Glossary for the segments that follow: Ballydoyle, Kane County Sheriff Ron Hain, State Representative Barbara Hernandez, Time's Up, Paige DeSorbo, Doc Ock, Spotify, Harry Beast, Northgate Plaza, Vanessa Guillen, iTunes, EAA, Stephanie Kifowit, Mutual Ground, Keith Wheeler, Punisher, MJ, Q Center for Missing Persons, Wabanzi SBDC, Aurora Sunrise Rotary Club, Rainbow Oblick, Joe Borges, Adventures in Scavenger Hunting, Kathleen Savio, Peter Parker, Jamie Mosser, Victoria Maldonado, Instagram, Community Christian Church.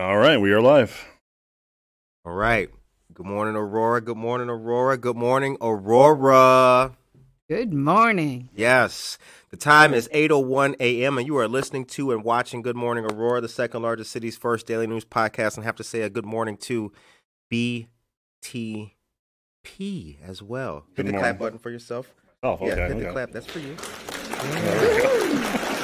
All right, we are live. All right. Good morning, Aurora. Good morning, Aurora. Good morning, Aurora. Good morning. Yes. The time is 8:01 a.m. and you are listening to and watching Good Morning Aurora, the second largest city's first daily news podcast. And I have to say a good morning to BTP as well. Hit the clap button for yourself. Oh, okay. Yeah, hit the clap. That's for you.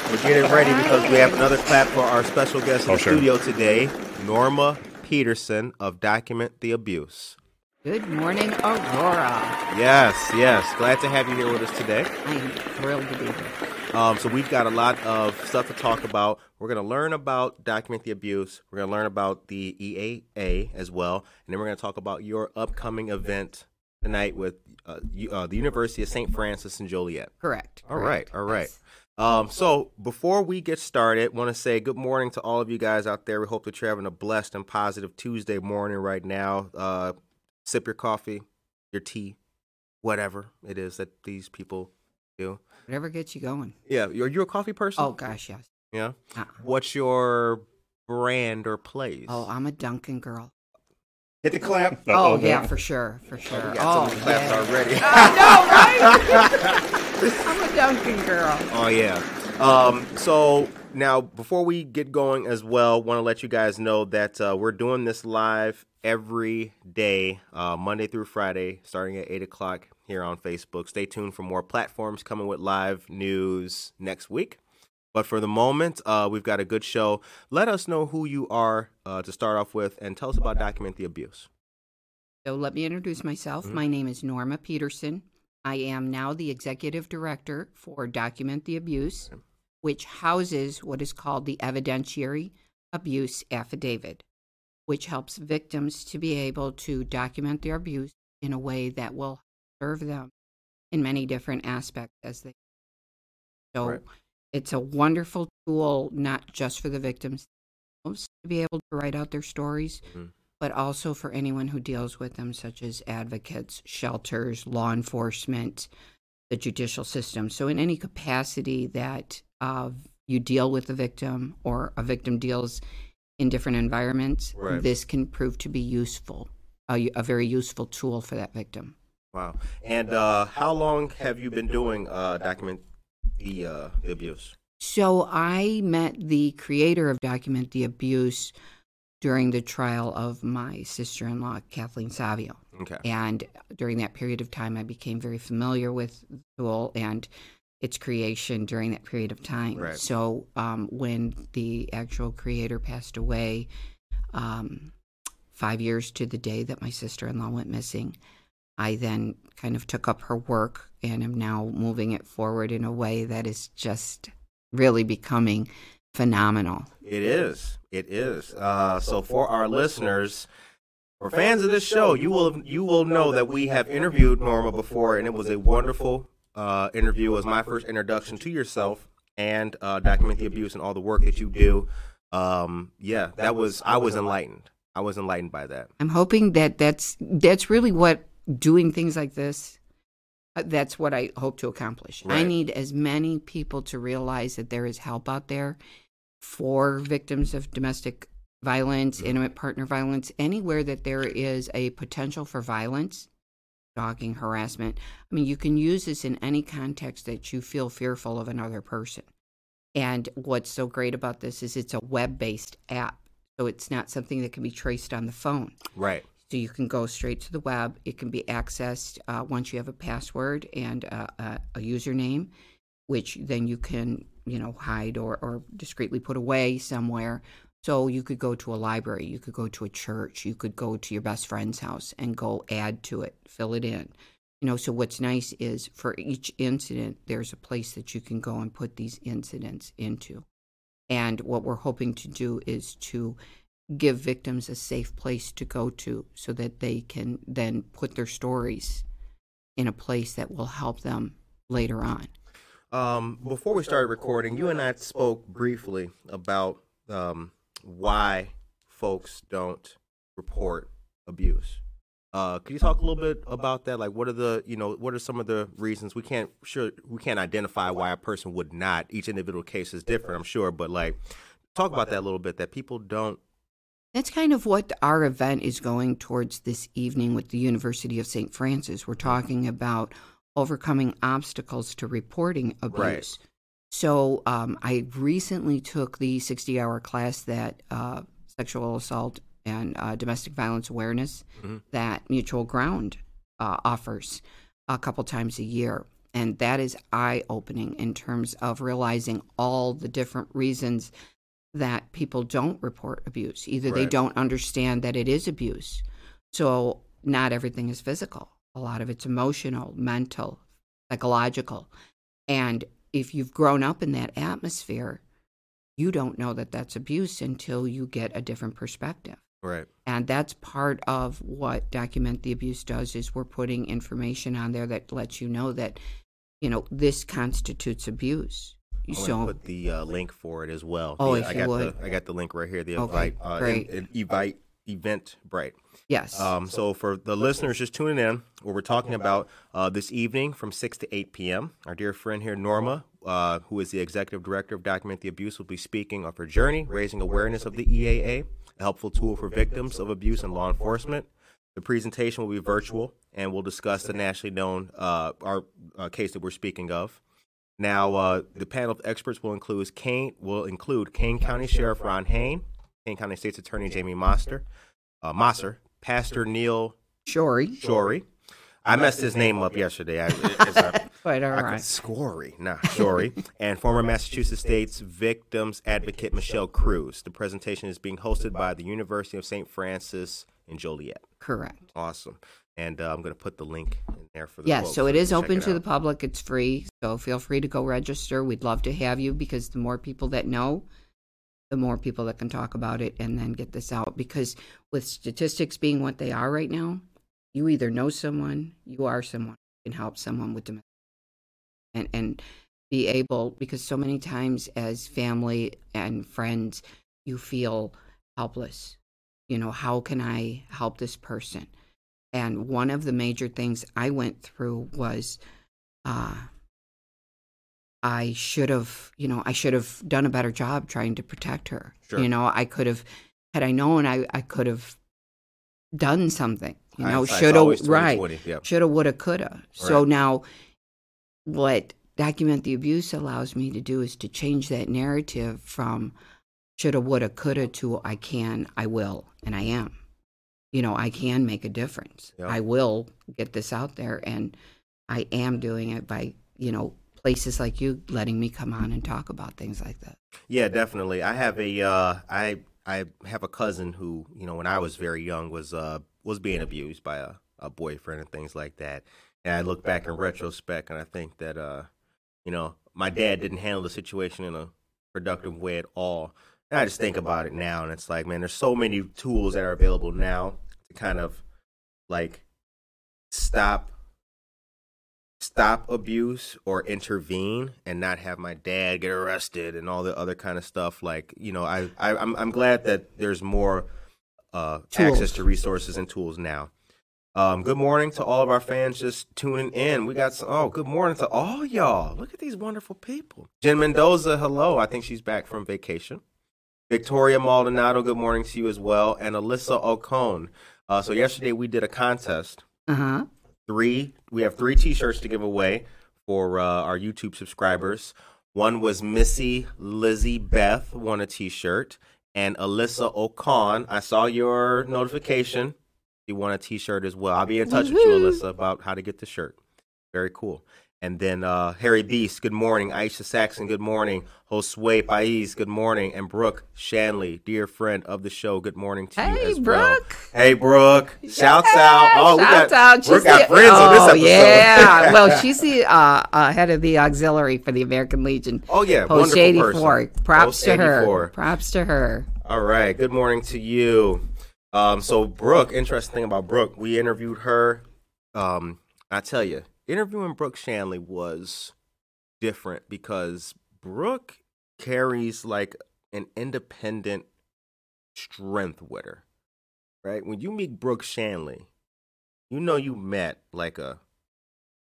We're getting ready because we have another clap for our special guest in the studio today, Norma Peterson of Document the Abuse. Good morning, Aurora. Yes, yes. Glad to have you here with us today. I am thrilled to be here. So we've got a lot of stuff to talk about. We're going to learn about Document the Abuse. We're going to learn about the EAA as well. And then we're going to talk about your upcoming event tonight with the University of St. Francis in Joliet. Correct. All right. All right. Yes. So before we get started, want to say good morning to all of you guys out there. We hope that you're having a blessed and positive Tuesday morning right now. Sip your coffee, your tea, whatever it is that these people do. Whatever gets you going. Yeah. Are you a coffee person? Oh, gosh, yes. Yeah? Uh-uh. What's your brand or place? Oh, I'm a Dunkin' girl. Hit the clap. Oh, yeah, for sure, for sure. Oh, we got some claps already. I know, right? I'm a Dunkin' girl. Oh, yeah. So now before we get going as well, want to let you guys know that we're doing this live every day, Monday through Friday, starting at 8 o'clock here on Facebook. Stay tuned for more platforms coming with live news next week. But for the moment, we've got a good show. Let us know who you are to start off with, and tell us about Document the Abuse. So let me introduce myself. Mm-hmm. My name is Norma Peterson. I am now the executive director for Document the Abuse, which houses what is called the Evidentiary Abuse Affidavit, which helps victims to be able to document their abuse in a way that will serve them in many different aspects as they. So right. It's a wonderful tool, not just for the victims themselves to be able to write out their stories, mm-hmm. but also for anyone who deals with them, such as advocates, shelters, law enforcement, the judicial system. So in any capacity that you deal with a victim or a victim deals in different environments, right. This can prove to be useful, a very useful tool for that victim. Wow. And how long have you been doing Document the Abuse? So I met the creator of Document the Abuse during the trial of my sister-in-law, Kathleen Savio. Okay. And during that period of time, I became very familiar with the tool and its creation during that period of time. Right. So when the actual creator passed away, 5 years to the day that my sister-in-law went missing, I then kind of took up her work and am now moving it forward in a way that is just really becoming phenomenal. It is. It is. So for our listeners, for fans of this show, you will know that we have interviewed Norma before, and it was a wonderful interview. It was my first introduction to yourself and Document the Abuse and all the work that you do. Yeah, I was enlightened. I was enlightened by that. I'm hoping that that's really what doing things like this, that's what I hope to accomplish. Right. I need as many people to realize that there is help out there for victims of domestic violence, intimate partner violence, anywhere that there is a potential for violence, dogging, harassment. I mean, you can use this in any context that you feel fearful of another person. And what's so great about this is it's a web-based app, so it's not something that can be traced on the phone. Right. So you can go straight to the web. It can be accessed once you have a password and a username, which then you can, you know, hide or discreetly put away somewhere. So you could go to a library, you could go to a church, you could go to your best friend's house and go add to it, fill it in. You know, so what's nice is for each incident, there's a place that you can go and put these incidents into. And what we're hoping to do is to give victims a safe place to go to so that they can then put their stories in a place that will help them later on. Before we started recording, you and I spoke briefly about why folks don't report abuse. Could you talk a little bit about that? Like, what are some of the reasons? We can't identify why a person would not. Each individual case is different, I'm sure, but like, talk about that a little bit, that people don't That's kind of what our event is going towards this evening with the University of St. Francis. We're talking about overcoming obstacles to reporting abuse. Right. So I recently took the 60-hour class that sexual assault and domestic violence awareness that Mutual Ground offers a couple times a year. And that is eye-opening in terms of realizing all the different reasons that people don't report abuse. Either they don't understand that it is abuse. So not everything is physical. A lot of it's emotional, mental, psychological. And if you've grown up in that atmosphere, you don't know that that's abuse until you get a different perspective. Right. And that's part of what Document the Abuse does, is we're putting information on there that lets you know that, you know, this constitutes abuse. I'll put the link for it as well. Oh, yeah, I got the link right here. The Evite Eventbrite. Yes. So for the listeners just tuning in, what we're talking about this evening from 6 to 8 p.m., our dear friend here, Norma, who is the executive director of Document the Abuse, will be speaking of her journey, raising awareness of the EAA, a helpful tool for victims of abuse and law enforcement. The presentation will be virtual, and we'll discuss the nationally known case that we're speaking of. Now, the panel of experts will include Kane County Sheriff Ron Hain, Kane County State's Attorney Jamie Mosser, Pastor Neil Shorey. I messed his name up yesterday. Shorey, and former Massachusetts State's Victims Advocate Michelle Cruz. The presentation is being hosted by the University of St. Francis in Joliet. Correct. Awesome. And I'm going to put the link in there for the folks. So it is open to the public. It's free. So feel free to go register. We'd love to have you, because the more people that know, the more people that can talk about it and then get this out. Because with statistics being what they are right now, you either know someone, you are someone, you can help someone with domestic and be able, because so many times as family and friends, you feel helpless. You know, how can I help this person? And one of the major things I went through was I should have done a better job trying to protect her. Sure. You know, I could have, had I known, I could have done something. You know, shoulda, woulda, coulda. Right. So now what Document the Abuse allows me to do is to change that narrative from shoulda, woulda, coulda to I can, I will, and I am. You know, I can make a difference. Yep. I will get this out there, and I am doing it by, you know, places like you letting me come on and talk about things like that. Yeah, definitely. I have a I have a cousin who, you know, when I was very young was being abused by a boyfriend and things like that. And I look back in retrospect, and I think that you know, my dad didn't handle the situation in a productive way at all. And I just think about it now, and it's like, man, there's so many tools that are available now to kind of like stop abuse or intervene and not have my dad get arrested and all the other kind of stuff. Like, you know, I'm glad that there's more access to resources and tools now. Good morning to all of our fans just tuning in. We got some, good morning to all y'all. Look at these wonderful people. Jen Mendoza, hello. I think she's back from vacation. Victoria Maldonado, good morning to you as well. And Alyssa O'Cone. So yesterday we did a contest. Uh-huh. We have 3 T-shirts to give away for our YouTube subscribers. One was Missy Lizzie Beth won a T-shirt, and Alyssa O'Cone, I saw your notification. You won a T-shirt as well. I'll be in touch with you, Alyssa, about how to get the shirt. Very cool. And then Harry Beast, good morning. Aisha Saxon, good morning. Josue Pais, good morning. And Brooke Shanley, dear friend of the show, good morning to you as well. Hey, Brooke. Shouts out. Oh, we got friends on this episode. Yeah. Well, she's the head of the auxiliary for the American Legion. Oh, yeah. Post 84. Props to her. Props to her. All right. Good morning to you. So Brooke, interesting thing about Brooke, we interviewed her. I tell you. Interviewing Brooke Shanley was different because Brooke carries like an independent strength with her, right? When you meet Brooke Shanley, you know you met like a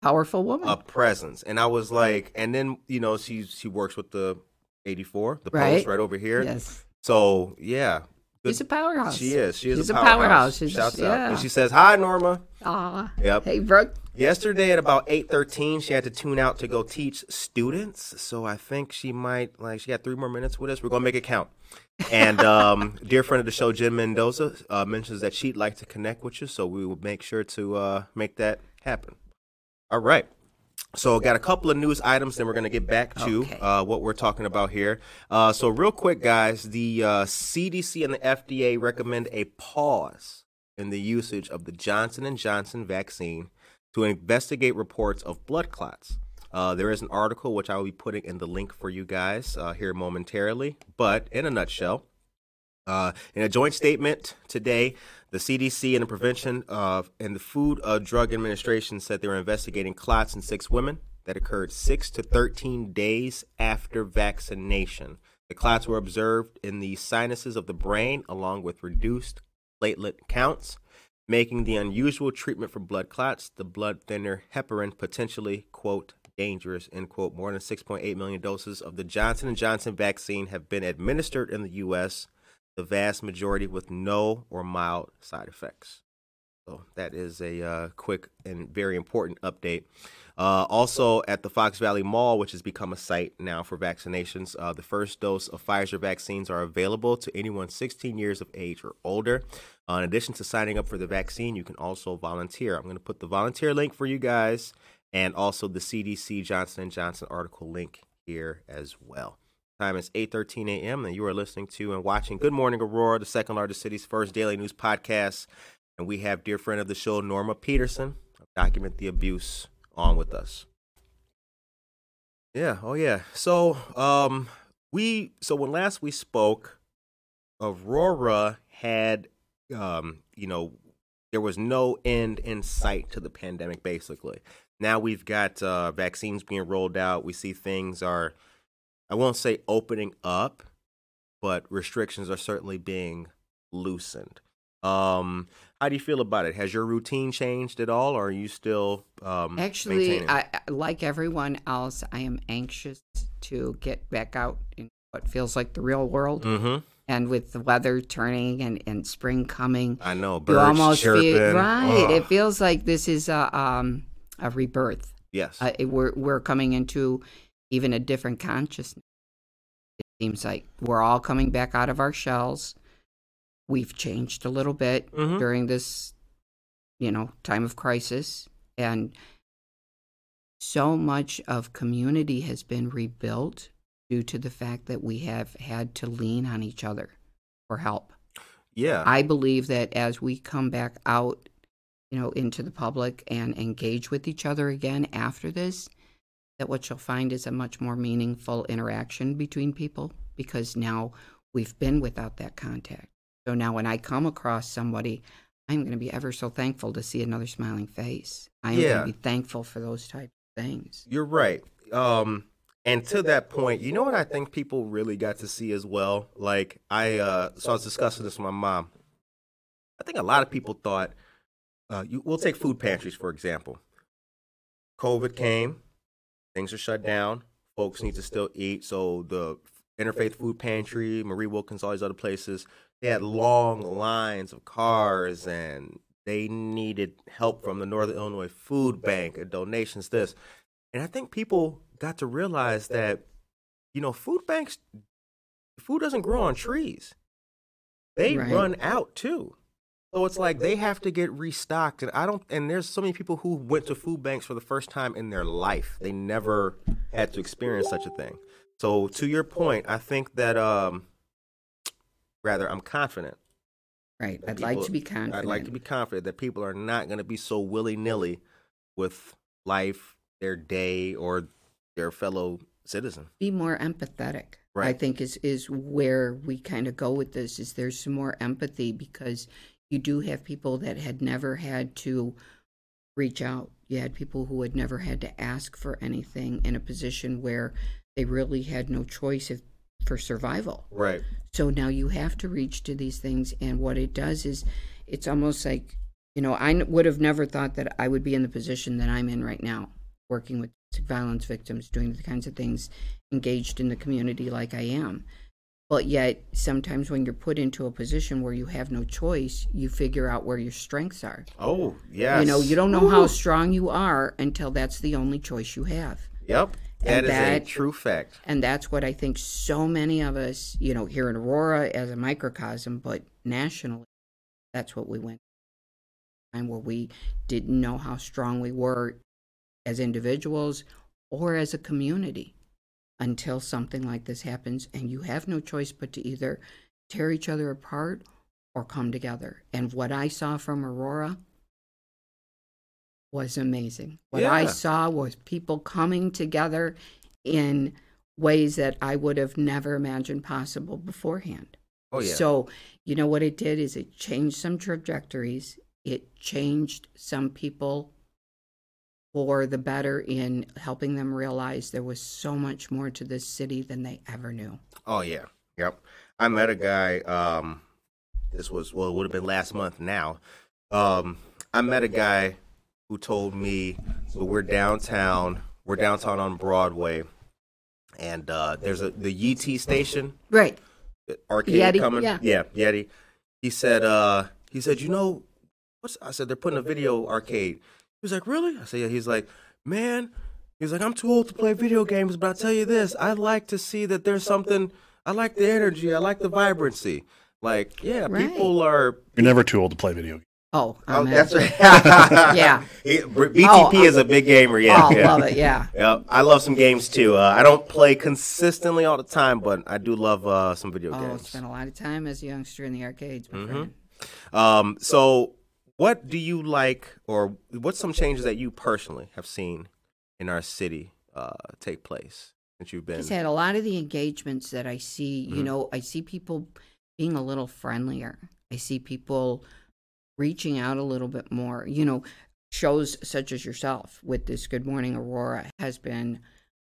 powerful woman, a presence. And I was like, and then, you know, she works with the 84, the post right over here. Yes. So yeah, She's a powerhouse. She is. She's a powerhouse. Shouts out. And she says, hi, Norma. Aw. Yep. Hey, Brooke. Yesterday at about 8:13, she had to tune out to go teach students. So I think she might, she got 3 more minutes with us. We're going to make it count. And dear friend of the show, Jen Mendoza, mentions that she'd like to connect with you. So we will make sure to make that happen. All right. So got a couple of news items, then we're going to get back to what we're talking about here. So real quick, guys, the CDC and the FDA recommend a pause in the usage of the Johnson & Johnson vaccine to investigate reports of blood clots. There is an article, which I will be putting in the link for you guys here momentarily. But in a nutshell, in a joint statement today, the CDC and the Prevention and the Food Drug Administration said they were investigating clots in 6 women that occurred 6 to 13 days after vaccination. The clots were observed in the sinuses of the brain along with reduced platelet counts, making the unusual treatment for blood clots, the blood thinner heparin, potentially, quote, dangerous, end quote. More than 6.8 million doses of the Johnson & Johnson vaccine have been administered in the U.S., the vast majority with no or mild side effects. So that is a quick and very important update. Also at the Fox Valley Mall, which has become a site now for vaccinations, the first dose of Pfizer vaccines are available to anyone 16 years of age or older. In addition to signing up for the vaccine, you can also volunteer. I'm going to put the volunteer link for you guys and also the CDC Johnson & Johnson article link here as well. Time is 8:13 a.m. and you are listening to and watching Good Morning Aurora, the second largest city's first daily news podcast. And we have dear friend of the show, Norma Peterson, of Document the Abuse, on with us. Yeah, oh yeah. So when last we spoke, Aurora had, there was no end in sight to the pandemic, basically. Now we've got vaccines being rolled out. We see things are, I won't say opening up, but restrictions are certainly being loosened. How do you feel about it? Has your routine changed at all, or are you still maintaining? I, like everyone else, I am anxious to get back out in what feels like the real world. Mm-hmm. And with the weather turning and spring coming, I know birds you almost chirping. Feel, right, It feels like this is a rebirth. Yes, we're coming into even a different consciousness. It seems like we're all coming back out of our shells. We've changed a little bit during this, time of crisis. And so much of community has been rebuilt due to the fact that we have had to lean on each other for help. Yeah. I believe that as we come back out, into the public and engage with each other again after this, that what you'll find is a much more meaningful interaction between people, because now we've been without that contact. So now when I come across somebody, I'm going to be ever so thankful to see another smiling face. I'm going to be thankful for those type of things. You're right. And to that point, you know what I think people really got to see as well? I was discussing this with my mom. I think a lot of people thought, we'll take food pantries, for example. COVID came. Things are shut down. Folks need to still eat. So the Interfaith Food Pantry, Marie Wilkins, all these other places, they had long lines of cars, and they needed help from the Northern Illinois Food Bank and donations, this. And I think people got to realize that, food banks, food doesn't grow on trees. They run out, too. So it's like they have to get restocked, and there's so many people who went to food banks for the first time in their life. They never had to experience such a thing. So to your point, I think that I'm confident. Right. I'd like to be confident that people are not going to be so willy-nilly with life, their day, or their fellow citizen. Be more empathetic. Right. I think is where we kind of go with this, is there's some more empathy, because you do have people that had never had to reach out. You had people who had never had to ask for anything in a position where they really had no choice for survival. Right. So now you have to reach to these things. And what it does is, it's almost like, I would have never thought that I would be in the position that I'm in right now, working with violence victims, doing the kinds of things, engaged in the community like I am. But yet, sometimes when you're put into a position where you have no choice, you figure out where your strengths are. Oh, yes. You know, you don't know how strong you are until that's the only choice you have. Yep. That is a true fact. And that's what I think so many of us, you know, here in Aurora as a microcosm, but nationally, that's what we went through. And where we didn't know how strong we were as individuals or as a community, until something like this happens, and you have no choice but to either tear each other apart or come together. And what I saw from Aurora was amazing. What I saw was people coming together in ways that I would have never imagined possible beforehand. Oh, yeah. So, you know what it did is it changed some trajectories. It changed some people for the better in helping them realize there was so much more to this city than they ever knew. Oh, yeah. Yep. I met a guy, it would have been last month now. I met a guy who told me, so we're downtown on Broadway, and there's the YT station. Right. The arcade Yeti, coming. Yeah, Yeti. He said, you know, I said, they're putting a video arcade. He was like, really? I said, yeah. He's like, man, he's like, I'm too old to play video games, but I'll tell you this, I like to see that there's something, I like the energy, I like the vibrancy. Like, yeah, right. People are... You're never too old to play video games. Oh, that's right. Yeah. BTP is a big gamer, yeah. Oh, yeah. Love it, yeah. Yep. I love some games, too. I don't play consistently all the time, but I do love some video games. I spent a lot of time as a youngster in the arcades, my friend. So... What do you like, or what's some changes that you personally have seen in our city take place since you've been? He's had a lot of the engagements that I see. Mm-hmm. You know, I see people being a little friendlier. I see people reaching out a little bit more. You know, shows such as yourself with this Good Morning Aurora has been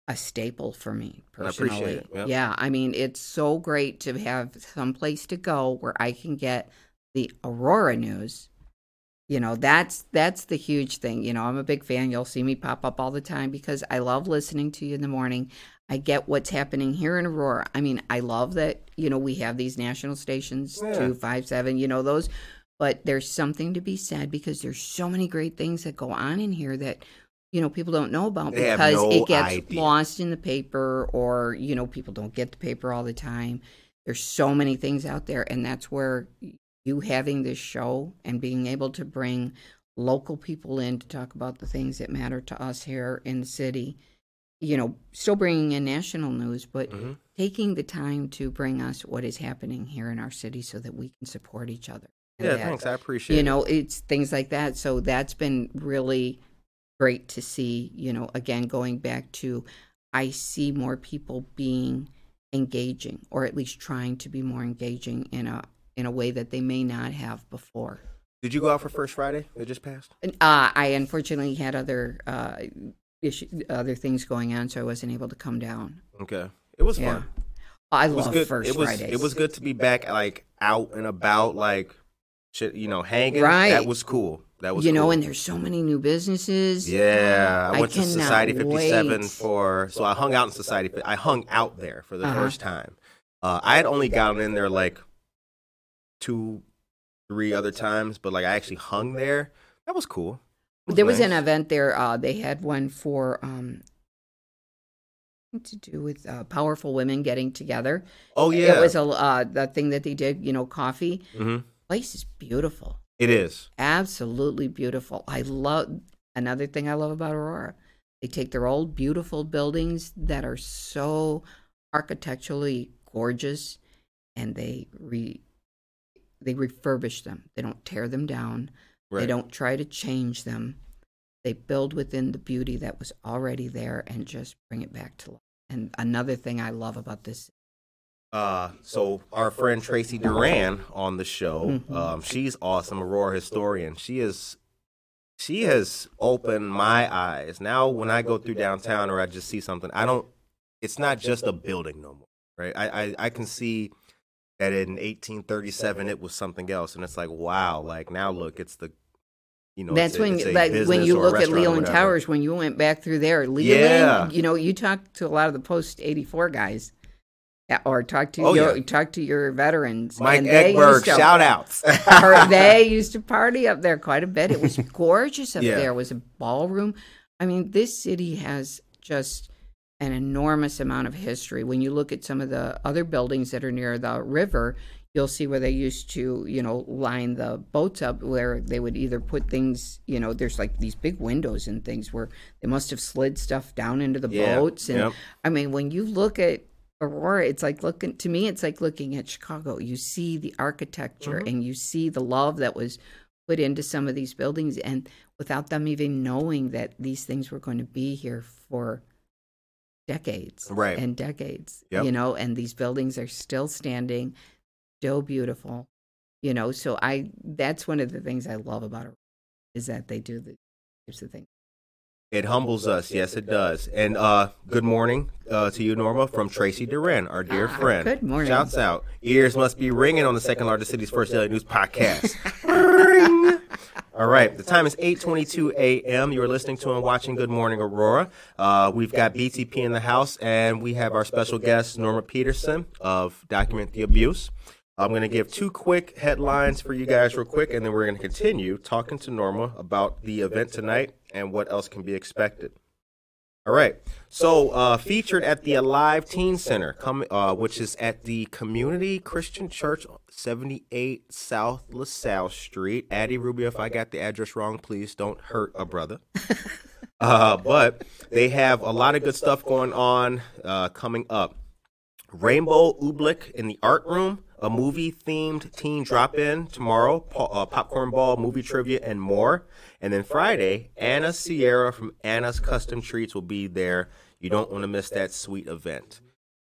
a staple for me personally. I appreciate it. Yep. Yeah, I mean, it's so great to have some place to go where I can get the Aurora news. You know, that's the huge thing. You know, I'm a big fan. You'll see me pop up all the time because I love listening to you in the morning. I get what's happening here in Aurora. I mean, I love that, you know, we have these national stations, 2, 5, 7, you know, those. But there's something to be said because there's so many great things that go on in here that, you know, people don't know about because it gets lost in the paper or, you know, people don't get the paper all the time. There's so many things out there, and that's where... You having this show and being able to bring local people in to talk about the things that matter to us here in the city, you know, still bringing in national news, but taking the time to bring us what is happening here in our city so that we can support each other. Yeah, thanks. I appreciate it. You know, it's things like that. So that's been really great to see, you know, again, going back to I see more people being engaging or at least trying to be more engaging in a way that they may not have before. Did you go out for First Friday that just passed? I unfortunately had other things going on, so I wasn't able to come down. Okay. It was fun. I love First Fridays. It was good to be back, like, out and about, like, you know, hanging. Right. That was cool. You know, and there's so many new businesses. Yeah. I went to Society 57 so I hung out in Society. I hung out there for the first time. I had only gotten in there, like, 2-3 other times, but like I actually hung there. That was cool. There was an event there. They had one for to do with powerful women getting together. Oh yeah, it was the thing that they did. You know, coffee. Mm-hmm. Place is beautiful. It is absolutely beautiful. I love another thing I love about Aurora. They take their old beautiful buildings that are so architecturally gorgeous, and they refurbish them. They don't tear them down. Right. They don't try to change them. They build within the beauty that was already there and just bring it back to life. And another thing I love about this. So our friend Tracy Duran on the show, she's awesome, Aurora historian. She has opened my eyes. Now when I go through downtown or I just see something, it's not just a building no more, right? I can see that in 1837 it was something else, and it's like, wow, like now look, it's the, you know, that's when you look at Leland Towers, when you went back through there, Leland, you know, you talked to a lot of the post 84 guys, Or talk to your veterans. Mike Eggberg, shout outs. They used to party up there quite a bit. It was gorgeous up there. It was a ballroom. I mean, this city has just an enormous amount of history. When you look at some of the other buildings that are near the river, you'll see where they used to, line the boats up, where they would either put things, there's like these big windows and things where they must have slid stuff down into the boats. And I mean, when you look at Aurora, it's like looking at Chicago. You see the architecture and you see the love that was put into some of these buildings, and without them even knowing that these things were going to be here for decades and decades, and these buildings are still standing, still beautiful, So that's one of the things I love about it, is that they do the types of things. It humbles us. Yes, it does. And good morning to you, Norma, from Tracy Duran, our dear friend. Good morning. Shouts out. Ears must be ringing on the second largest city's first daily news podcast. All right. The time is 8:22 a.m. You're listening to and watching Good Morning Aurora. We've got BTP in the house, and we have our special guest, Norma Peterson of Document the Abuse. I'm going to give two quick headlines for you guys real quick, and then we're going to continue talking to Norma about the event tonight and what else can be expected. All right. So featured at the Alive Teen Center, which is at the Community Christian Church, 78 South LaSalle Street. Addie Rubio, if I got the address wrong, please don't hurt a brother. But they have a lot of good stuff going on coming up. Rainbow Oblick in the Art Room, a movie-themed teen drop-in tomorrow, popcorn ball, movie trivia, and more. And then Friday, Anna Sierra from Anna's Custom Treats will be there. You don't want to miss that sweet event.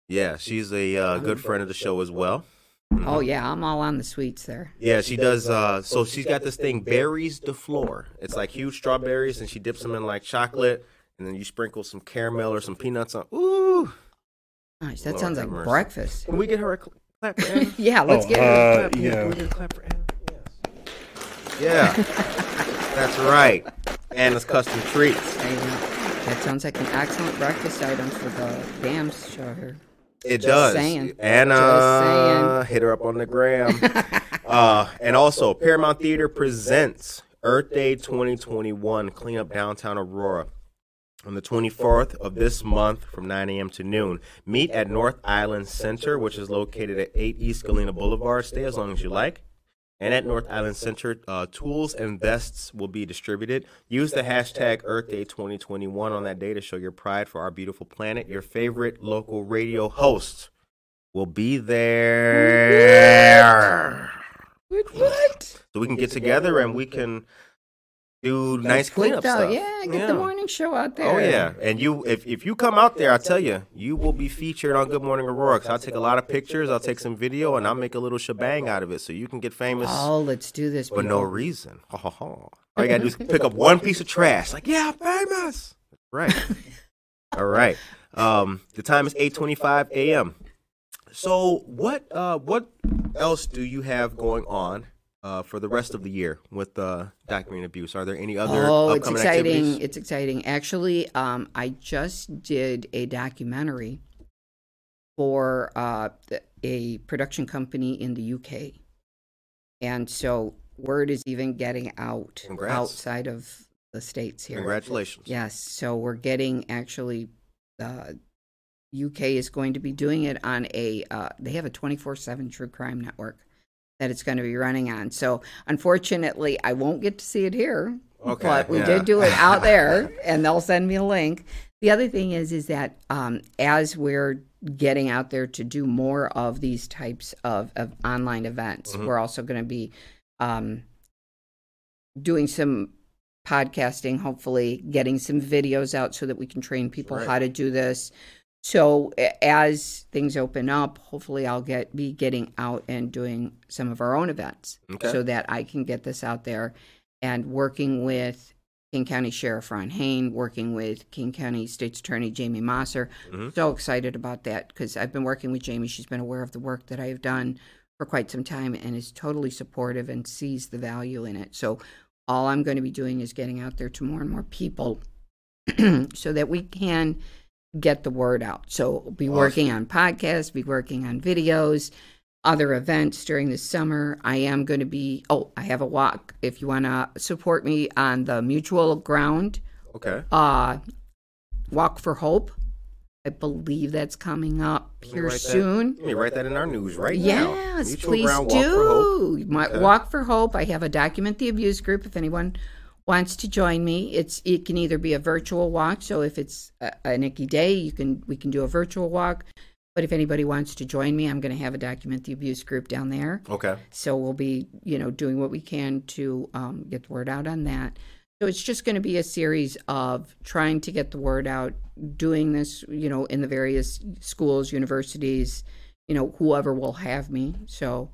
Yeah, she's a good friend of the show as well. Oh, yeah, I'm all on the sweets there. Yeah, she does. So she's got this thing, Berries de Fleur. It's like huge strawberries, and she dips them in like chocolate, and then you sprinkle some caramel or some peanuts on. Ooh! Gosh, that sounds like breakfast. Can we get her a clap for Anna? Yeah, let's get her a clap. Yeah. Can we get a clap for Anna? Yes. Yeah. That's right. Anna's Custom Treats. That sounds like an excellent breakfast item for the dams show here. It does. Saying. Anna, hit her up on the gram. And also, Paramount Theater presents Earth Day 2021, Clean Up Downtown Aurora. On the 24th of this month from 9 a.m. to noon, meet at North Island Center, which is located at 8 East Galena Boulevard. Stay as long as you like. And at North Island Center, tools and vests will be distributed. Use the hashtag EarthDay2021 on that day to show your pride for our beautiful planet. Your favorite local radio host will be there. What? So we can get together and we can... do nice cleanup stuff. Yeah, get the morning show out there. Oh, yeah. And you, if you come out there, I tell you, you will be featured on Good Morning Aurora. Because I'll take a lot of pictures. I'll take some video, and I'll make a little shebang out of it. So you can get famous. Oh, let's do this. For no reason. Ha, ha, ha. All you got to do is pick up one piece of trash. Like, yeah, I'm famous. Right. All right. The time is 8:25 a.m. So what else do you have going on? For the rest of the year with Document Abuse? Are there any other upcoming activities? It's exciting. Actually, I just did a documentary for a production company in the UK. And so word is even getting out outside of the States here. Congratulations. Yes. So we're getting UK is going to be doing it on they have a 24/7 true crime network that it's going to be running on. So unfortunately, I won't get to see it here, but we did do it out there, and they'll send me a link. The other thing is that as we're getting out there to do more of these types of online events, we're also going to be doing some podcasting, hopefully getting some videos out so that we can train people how to do this. So as things open up, hopefully I'll be getting out and doing some of our own events so that I can get this out there, and working with Kane County Sheriff Ron Hain, working with Kane County State's Attorney Jamie Mosser. So excited about that, because I've been working with Jamie. She's been aware of the work that I have done for quite some time and is totally supportive and sees the value in it. So all I'm going to be doing is getting out there to more and more people so that we can get the word out. So we'll be working on podcasts, be working on videos, other events during the summer. I am going to be, I have a walk. If you want to support me on the Mutual Ground. Okay. Walk for Hope. I believe that's coming up here soon. Let me write that in our news now. Yes, please do. Walk for Hope. I have a Document the Abuse group if anyone wants to join me. It can either be a virtual walk, so if it's an icky day, we can do a virtual walk. But if anybody wants to join me, I'm going to have a Document the Abuse group down there. Okay. So we'll be, doing what we can to get the word out on that. So it's just going to be a series of trying to get the word out, doing this, in the various schools, universities, whoever will have me. So,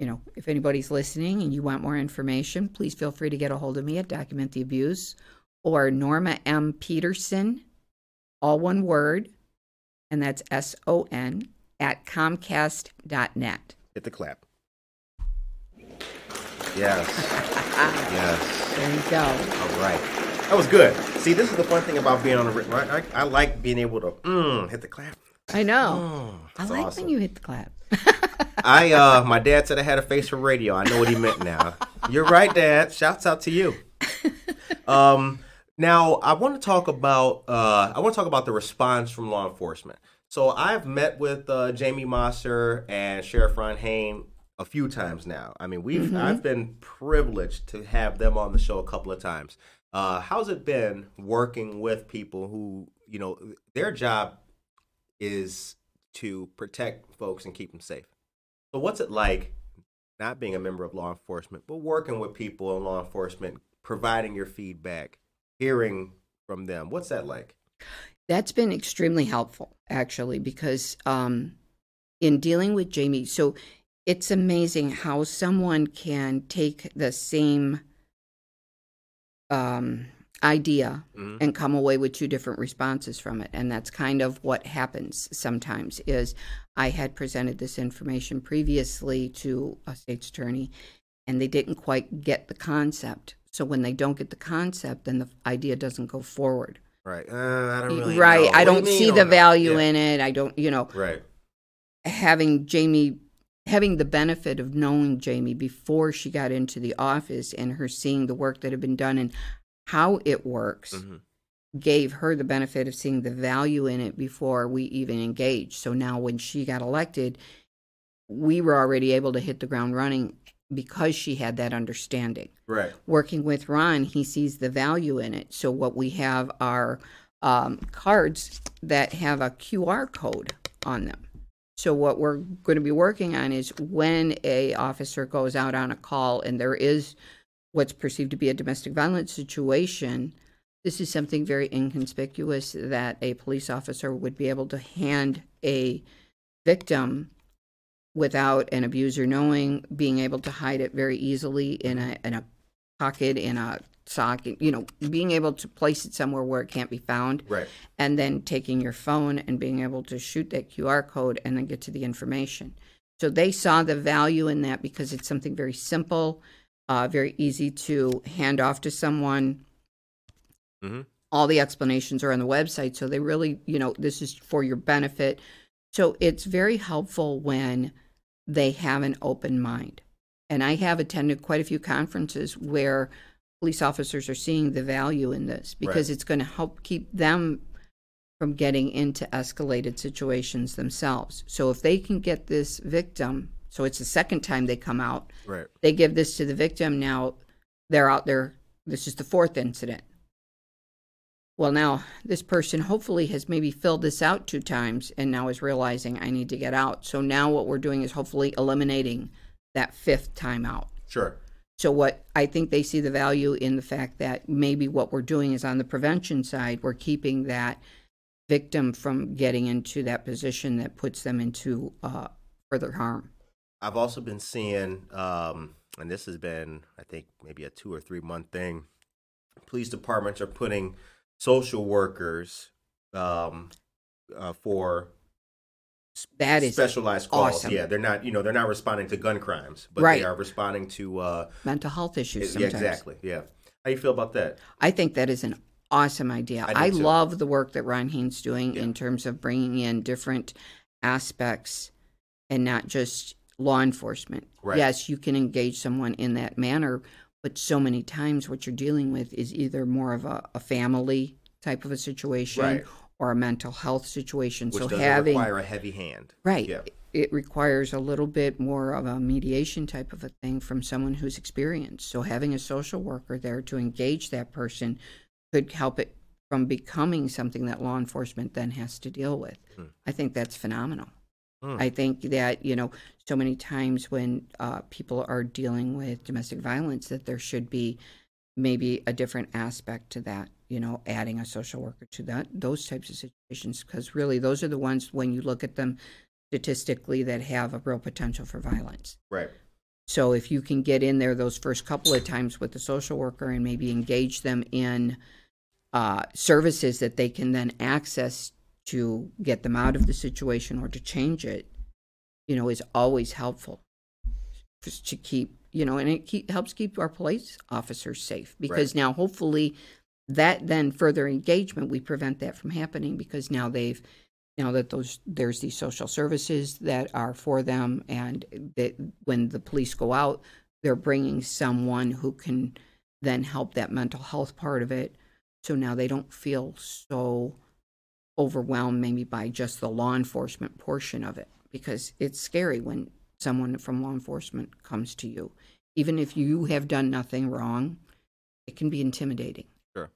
if anybody's listening and you want more information, please feel free to get a hold of me at Document the Abuse or Norma M. Peterson, all one word, and that's S-O-N, at Comcast.net. Hit the clap. Yes. Yes. There you go. All right. That was good. See, this is the fun thing about being on the rhythm. I like being able to hit the clap. I know. Oh, I like when you hit the clap. My dad said I had a face for radio. I know what he meant now. You're right, Dad. Shouts out to you. Now, I want to talk about the response from law enforcement. So I've met with Jamie Mosser and Sheriff Ron Hain a few times now. I mean, I've been privileged to have them on the show a couple of times. How's it been working with people who, their job is to protect folks and keep them safe? So what's it like not being a member of law enforcement, but working with people in law enforcement, providing your feedback, hearing from them? What's that like? That's been extremely helpful, actually, because in dealing with Jamie, so it's amazing how someone can take the same idea and come away with two different responses from it. And that's kind of what happens sometimes is I had presented this information previously to a state's attorney, and they didn't quite get the concept. So when they don't get the concept, then the idea doesn't go forward. Right. I don't really know. I don't see the value in it. I don't, Right. Having the benefit of knowing Jamie before she got into the office and her seeing the work that had been done and how it works gave her the benefit of seeing the value in it before we even engaged. So now when she got elected, we were already able to hit the ground running because she had that understanding. Right. Working with Ron, he sees the value in it. So what we have are cards that have a QR code on them. So what we're going to be working on is when a officer goes out on a call and there is what's perceived to be a domestic violence situation, this is something very inconspicuous that a police officer would be able to hand a victim without an abuser knowing, being able to hide it very easily in a pocket, in a socket, being able to place it somewhere where it can't be found, right? And then taking your phone and being able to shoot that QR code and then get to the information. So they saw the value in that because it's something very simple, very easy to hand off to someone. All the explanations are on the website, so they really, this is for your benefit. So it's very helpful when they have an open mind. And I have attended quite a few conferences where police officers are seeing the value in this because it's going to help keep them from getting into escalated situations themselves. So if they can get this victim, so it's the second time they come out, they give this to the victim, now they're out there, this is the fourth incident. Well, now this person hopefully has maybe filled this out two times and now is realizing I need to get out. So now what we're doing is hopefully eliminating that fifth time out. Sure. So what I think they see the value in the fact that maybe what we're doing is on the prevention side, we're keeping that victim from getting into that position that puts them into further harm. I've also been seeing, and this has been, I think, maybe a 2 or 3 month thing, police departments are putting social workers for that is specialized calls. Awesome. Yeah, they're not, they're not responding to gun crimes, but they are responding to mental health issues sometimes. Yeah, exactly. Yeah. How do you feel about that? I think that is an awesome idea. I love the work that Ron Hain's doing in terms of bringing in different aspects and not just law enforcement. Right. Yes, you can engage someone in that manner, but so many times what you're dealing with is either more of a family type of a situation or a mental health situation. Which doesn't require a heavy hand. Right. Yeah. It requires a little bit more of a mediation type of a thing from someone who's experienced. So having a social worker there to engage that person could help it from becoming something that law enforcement then has to deal with. I think that's phenomenal. I think that, you know, so many times when people are dealing with domestic violence that there should be maybe a different aspect to that, you know, adding a social worker to that, those types of situations, because really those are the ones when you look at them statistically that have a real potential for violence. Right. So if you can get in there those first couple of times with the social worker and maybe engage them in services that they can then access to get them out of the situation or to change it, you know, is always helpful. Just to keep, you know, and it helps keep our police officers safe because now hopefully that then further engagement, we prevent that from happening because now they've, you know, that there's these social services that are for them, and that when the police go out, they're bringing someone who can then help that mental health part of it. So now they don't feel so overwhelmed maybe by just the law enforcement portion of it, because it's scary when someone from law enforcement comes to you. Even if you have done nothing wrong, it can be intimidating. Sure.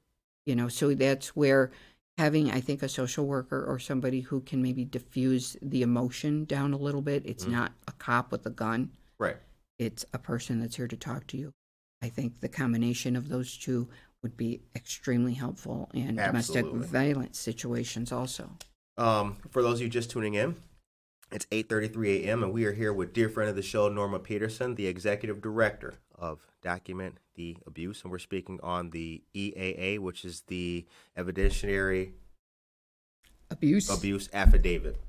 You know, so that's where having, I think, a social worker or somebody who can maybe diffuse the emotion down a little bit. It's not a cop with a gun. Right. It's a person that's here to talk to you. I think the combination of those two would be extremely helpful in domestic violence situations also. For those of you just tuning in, it's 8:33 a.m. and we are here with dear friend of the show, Norma Peterson, the executive director of Document the Abuse, and we're speaking on the EAA, which is the Evidentiary Abuse Affidavit.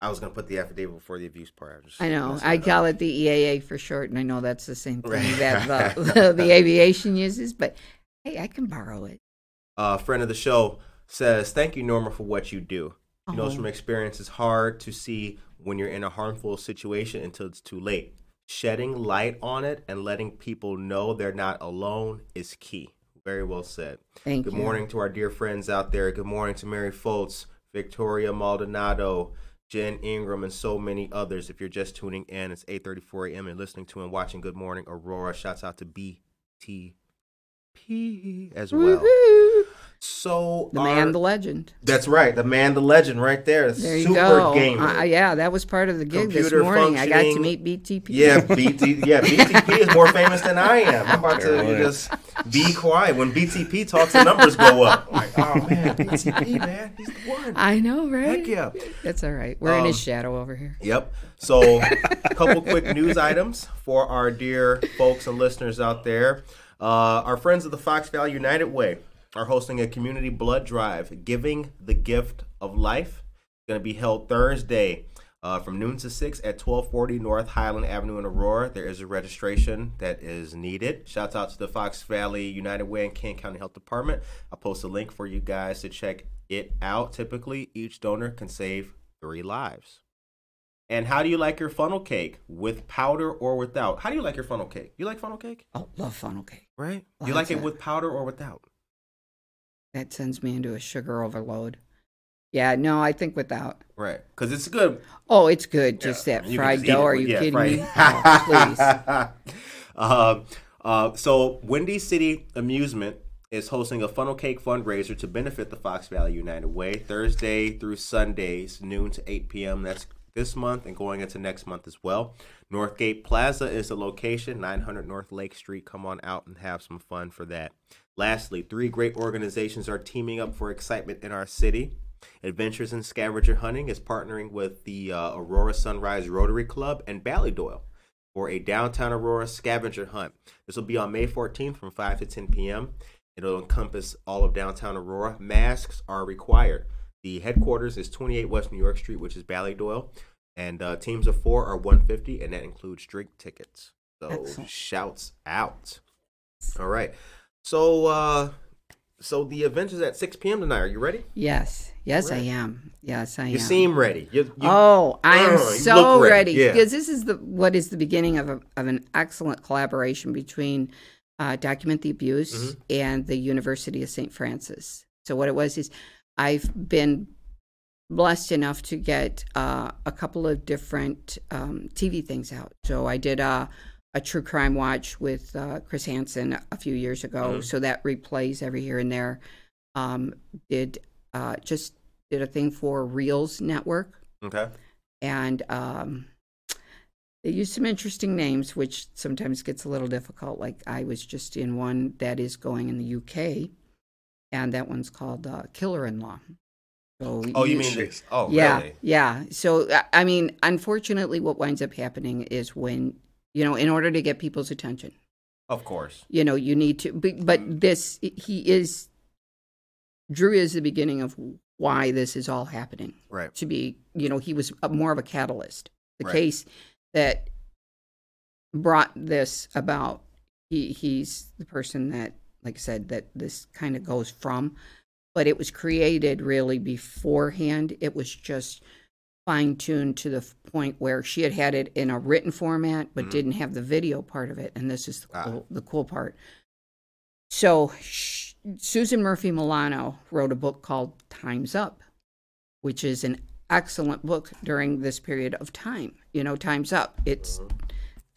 I was going to put the affidavit before the abuse part. I know. I call it the EAA for short, and I know that's the same thing that the aviation uses, but hey, I can borrow it. A friend of the show says, thank you, Norma, for what you do. You know, from experience, it's hard to see when you're in a harmful situation until it's too late. Shedding light on it and letting people know they're not alone is key. Very well said. Thank you. Good morning to our dear friends out there. Good morning to Mary Foltz, Victoria Maldonado, Jen Ingram, and so many others. If you're just tuning in, it's 8:34 a.m. and listening to and watching Good Morning Aurora. Shouts out to BTP as well. Woo-hoo. So the man, the legend. That's right, the man, the legend, right there. There you go. Super gamer. Yeah, that was part of the gig this morning. I got to meet BTP. Yeah, BTP is more famous than I am. I'm about to just be quiet when BTP talks. The numbers go up. I'm like, oh man, BTP, man, he's the one. I know, right? Heck yeah. That's all right. We're in his shadow over here. Yep. So, a couple quick news items for our dear folks and listeners out there. Our friends of the Fox Valley United Way are hosting a community blood drive, Giving the Gift of Life. It's going to be held Thursday from noon to 6 at 1240 North Highland Avenue in Aurora. There is a registration that is needed. Shouts out to the Fox Valley United Way and Kane County Health Department. I'll post a link for you guys to check it out. Typically, each donor can save 3 lives. And how do you like your funnel cake? With powder or without? How do you like your funnel cake? You like funnel cake? Oh, love funnel cake. Right? Well, you like it with powder or without? That sends me into a sugar overload. Yeah, no, I think without. Right, because it's good. Oh, it's good. Just that fried dough. Are you kidding me? Oh, please. So Windy City Amusement is hosting a funnel cake fundraiser to benefit the Fox Valley United Way Thursday through Sundays, noon to 8 p.m. That's this month and going into next month as well. Northgate Plaza is the location, 900 North Lake Street. Come on out and have some fun for that. Lastly, 3 great organizations are teaming up for excitement in our city. Adventures in Scavenger Hunting is partnering with the Aurora Sunrise Rotary Club and Ballydoyle for a downtown Aurora scavenger hunt. This will be on May 14th from 5 to 10 p.m. It'll encompass all of downtown Aurora. Masks are required. The headquarters is 28 West New York Street, which is Ballydoyle, and teams of 4 are $150, and that includes drink tickets. So, Excellent. Shouts out. All right. So, So the event is at 6 p.m. tonight. Are you ready? Yes. Yes, right. I am. Yes, I am. You seem ready. I am so ready. Yeah. Because this is what is the beginning of an excellent collaboration between Document the Abuse and the University of St. Francis. So what it was is I've been blessed enough to get a couple of different TV things out. So I did a true crime watch with Chris Hansen a few years ago. So that replays every here and there. Did a thing for Reels Network. Okay. And they use some interesting names, which sometimes gets a little difficult. Like I was just in one that is going in the UK, and that one's called Killer-in-Law. So really? Yeah. So, I mean, unfortunately, what winds up happening is when, you know, in order to get people's attention. Of course. You know, you need to, Drew is the beginning of why this is all happening. Right. To be, you know, he was more of a catalyst. The case that brought this about, he's the person that, like I said, that this kind of goes from. But it was created really beforehand. It was just fine-tuned to the point where she had had it in a written format but didn't have the video part of it. And this is the cool part. So Susan Murphy Milano wrote a book called Time's Up, which is an excellent book during this period of time. You know, Time's Up. It's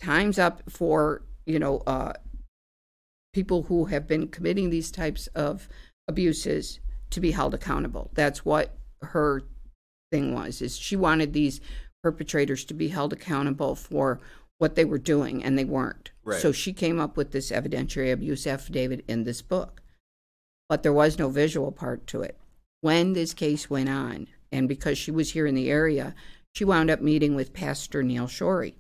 Time's Up for, you know, people who have been committing these types of abuses to be held accountable. That's what her thing was, is she wanted these perpetrators to be held accountable for what they were doing, and they weren't. Right. So she came up with this evidentiary abuse affidavit in this book. But there was no visual part to it. When this case went on, and because she was here in the area, she wound up meeting with Pastor Neil Shorey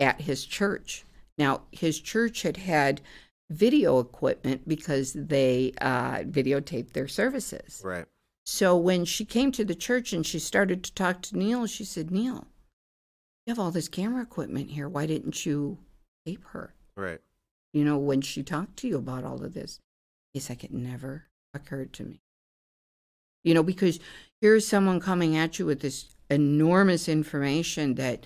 at his church. Now, his church had video equipment because they videotaped their services. Right. So when she came to the church and she started to talk to Neil, she said, Neil, you have all this camera equipment here. Why didn't you tape her? Right. You know, when she talked to you about all of this, it's like it never occurred to me. You know, because here's someone coming at you with this enormous information that,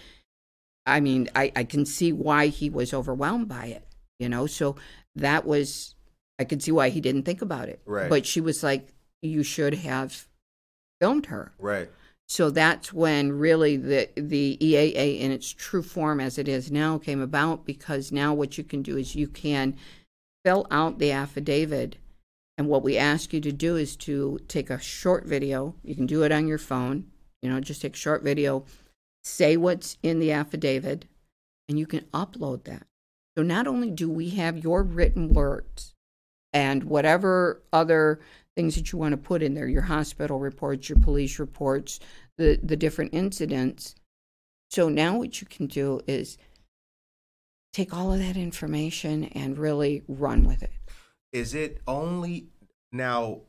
I mean, I can see why he was overwhelmed by it, you know. So that was, I could see why he didn't think about it. Right. But she was like, you should have filmed her. Right. So that's when really the EAA in its true form as it is now came about, because now what you can do is you can fill out the affidavit, and what we ask you to do is to take a short video. You can do it on your phone. You know, just take a short video, say what's in the affidavit, and you can upload that. So not only do we have your written words and whatever other things that you want to put in there, your hospital reports, your police reports, the different incidents. So now what you can do is take all of that information and really run with it. Is it only now,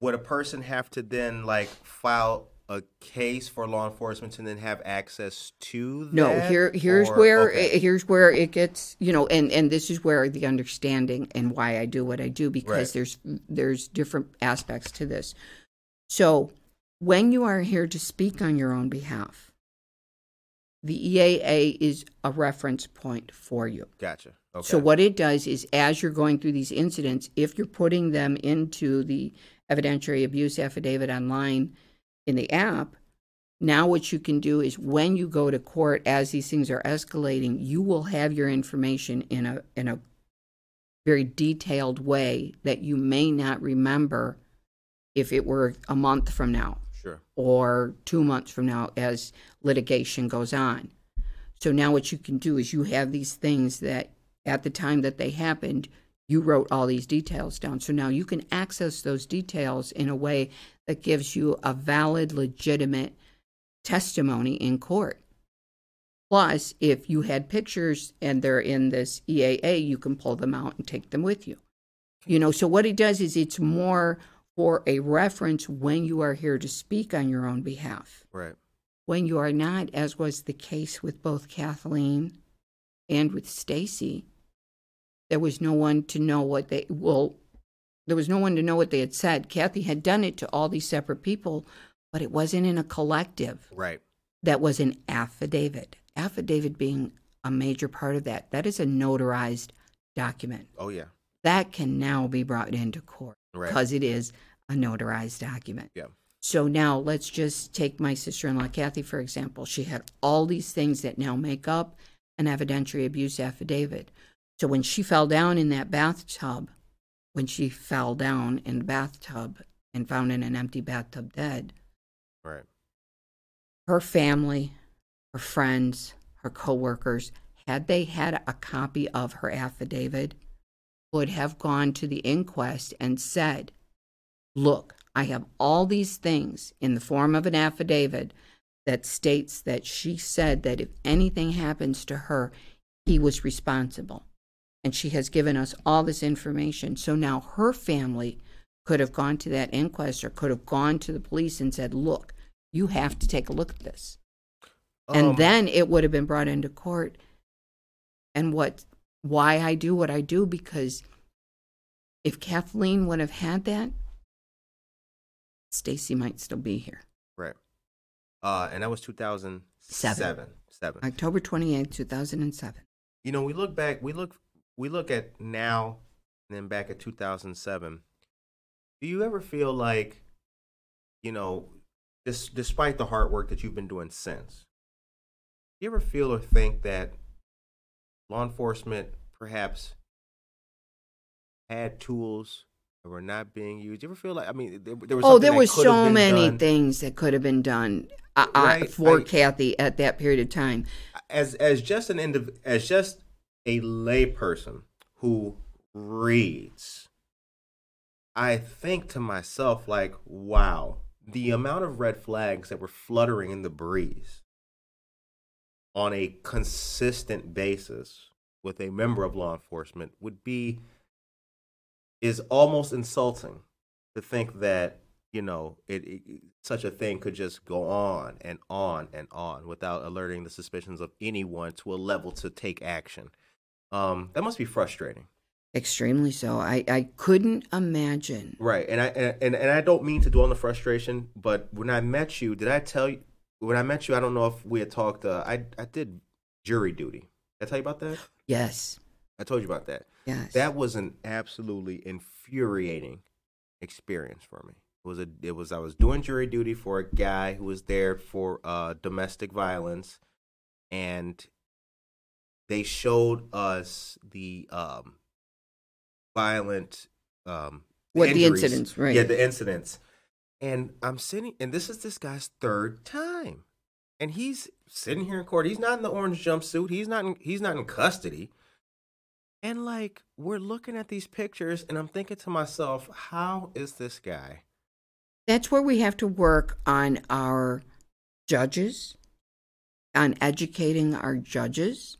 would a person have to then like file a case for law enforcement and then have access to that? No, here's where it gets, you know, and this is where the understanding and why I do what I do, because there's different aspects to this. So when you are here to speak on your own behalf, the EAA is a reference point for you. Gotcha. Okay. So what it does is as you're going through these incidents, if you're putting them into the evidentiary abuse affidavit online in the app, now what you can do is when you go to court, as these things are escalating, you will have your information in a very detailed way that you may not remember if it were a month from now. Sure. Or 2 months from now as litigation goes on. So now what you can do is you have these things that at the time that they happened, you wrote all these details down. So now you can access those details in a way that gives you a valid, legitimate testimony in court. Plus, if you had pictures and they're in this EAA, you can pull them out and take them with you. You know, so what it does is it's more for a reference when you are here to speak on your own behalf. Right. When you are not, as was the case with both Kathleen and with Stacy, there was no one to know what they, well, There was no one to know what they had said. Kathy had done it to all these separate people, but it wasn't in a collective. Right. That was an affidavit. Affidavit being a major part of that. That is a notarized document. Oh, yeah. That can now be brought into court because it is a notarized document. Yeah. So now let's just take my sister-in-law, Kathy, for example. She had all these things that now make up an evidentiary abuse affidavit. So when she fell down in that bathtub, and found in an empty bathtub dead, right, her family, her friends, her coworkers, had they had a copy of her affidavit, would have gone to the inquest and said, look, I have all these things in the form of an affidavit that states that she said that if anything happens to her, he was responsible. And she has given us all this information. So now her family could have gone to that inquest or could have gone to the police and said, look, you have to take a look at this. And then it would have been brought into court. And why I do what I do, because if Kathleen would have had that, Stacy might still be here. Right. And that was 2007. October 28th, 2007. You know, we look at now and then back at 2007. Do you ever feel like, you know, despite the hard work that you've been doing since, do you ever feel or think that law enforcement perhaps had tools that were not being used? Do you ever feel like, I mean, there were so many things that could have been done for Kathy at that period of time. As just a lay person who reads, I think to myself, like, wow, the amount of red flags that were fluttering in the breeze on a consistent basis with a member of law enforcement is almost insulting to think that, you know, such a thing could just go on and on and on without alerting the suspicions of anyone to a level to take action. That must be frustrating. Extremely so. I couldn't imagine. Right. And I don't mean to dwell on the frustration, but when I met you, I don't know if we had talked, I did jury duty. Did I tell you about that? Yes. I told you about that. Yes. That was an absolutely infuriating experience for me. I was doing jury duty for a guy who was there for domestic violence, and they showed us the violent injuries. The incidents, right? Yeah, the incidents. And I'm sitting, and this is this guy's third time, and he's sitting here in court. He's not in the orange jumpsuit. He's not in custody. And like, we're looking at these pictures, and I'm thinking to myself, how is this guy? That's where we have to work on our judges, on educating our judges,